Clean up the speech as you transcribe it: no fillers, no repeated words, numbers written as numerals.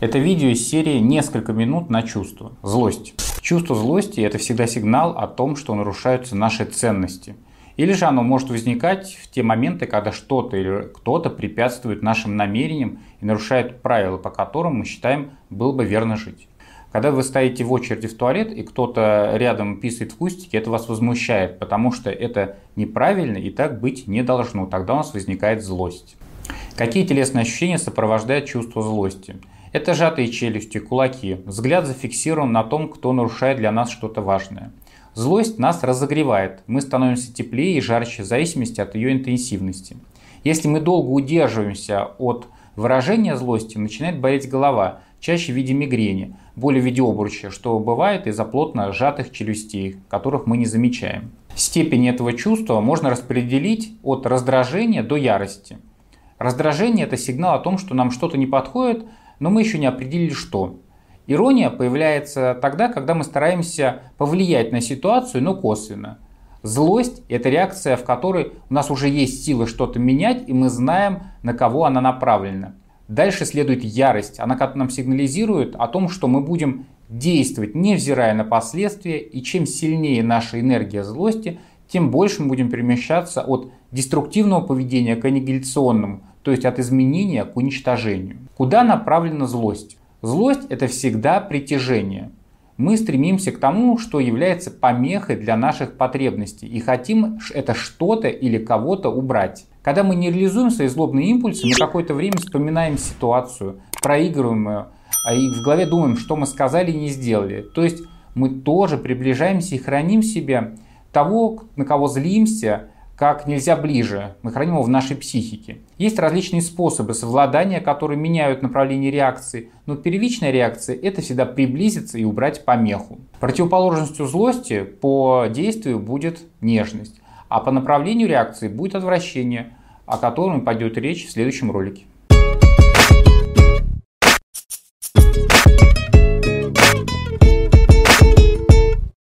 Это видео из серии «Несколько минут на чувство. Злость». Чувство злости – это всегда сигнал о том, что нарушаются наши ценности. Или же оно может возникать в те моменты, когда что-то или кто-то препятствует нашим намерениям и нарушает правила, по которым мы считаем, было бы верно жить. Когда вы стоите в очереди в туалет и кто-то рядом писает в кустике, это вас возмущает, потому что это неправильно и так быть не должно. Тогда у нас возникает злость. Какие телесные ощущения сопровождают чувство злости? Это сжатые челюсти, кулаки. Взгляд зафиксирован на том, кто нарушает для нас что-то важное. Злость нас разогревает. Мы становимся теплее и жарче в зависимости от ее интенсивности. Если мы долго удерживаемся от выражения злости, начинает болеть голова, чаще в виде мигрени, боли в виде обруча, что бывает из-за плотно сжатых челюстей, которых мы не замечаем. Степень этого чувства можно распределить от раздражения до ярости. Раздражение – это сигнал о том, что нам что-то не подходит, но мы еще не определили, что. Ирония появляется тогда, когда мы стараемся повлиять на ситуацию, но косвенно. Злость – это реакция, в которой у нас уже есть силы что-то менять, и мы знаем, на кого она направлена. Дальше следует ярость. Она как-то нам сигнализирует о том, что мы будем действовать, невзирая на последствия. И чем сильнее наша энергия злости, тем больше мы будем перемещаться от деструктивного поведения к аннигиляционному, то есть от изменения к уничтожению. Куда направлена злость? Злость – это всегда притяжение. Мы стремимся к тому, что является помехой для наших потребностей и хотим это что-то или кого-то убрать. Когда мы не реализуем свои злобные импульсы, мы какое-то время вспоминаем ситуацию, проигрываем ее, и в голове думаем, что мы сказали и не сделали. То есть мы тоже приближаемся и храним в себе того, на кого злимся, как нельзя ближе. Мы храним его в нашей психике. Есть различные способы совладания, которые меняют направление реакции, но первичная реакция – это всегда приблизиться и убрать помеху. Противоположностью злости по действию будет нежность, а по направлению реакции будет отвращение, о котором пойдет речь в следующем ролике.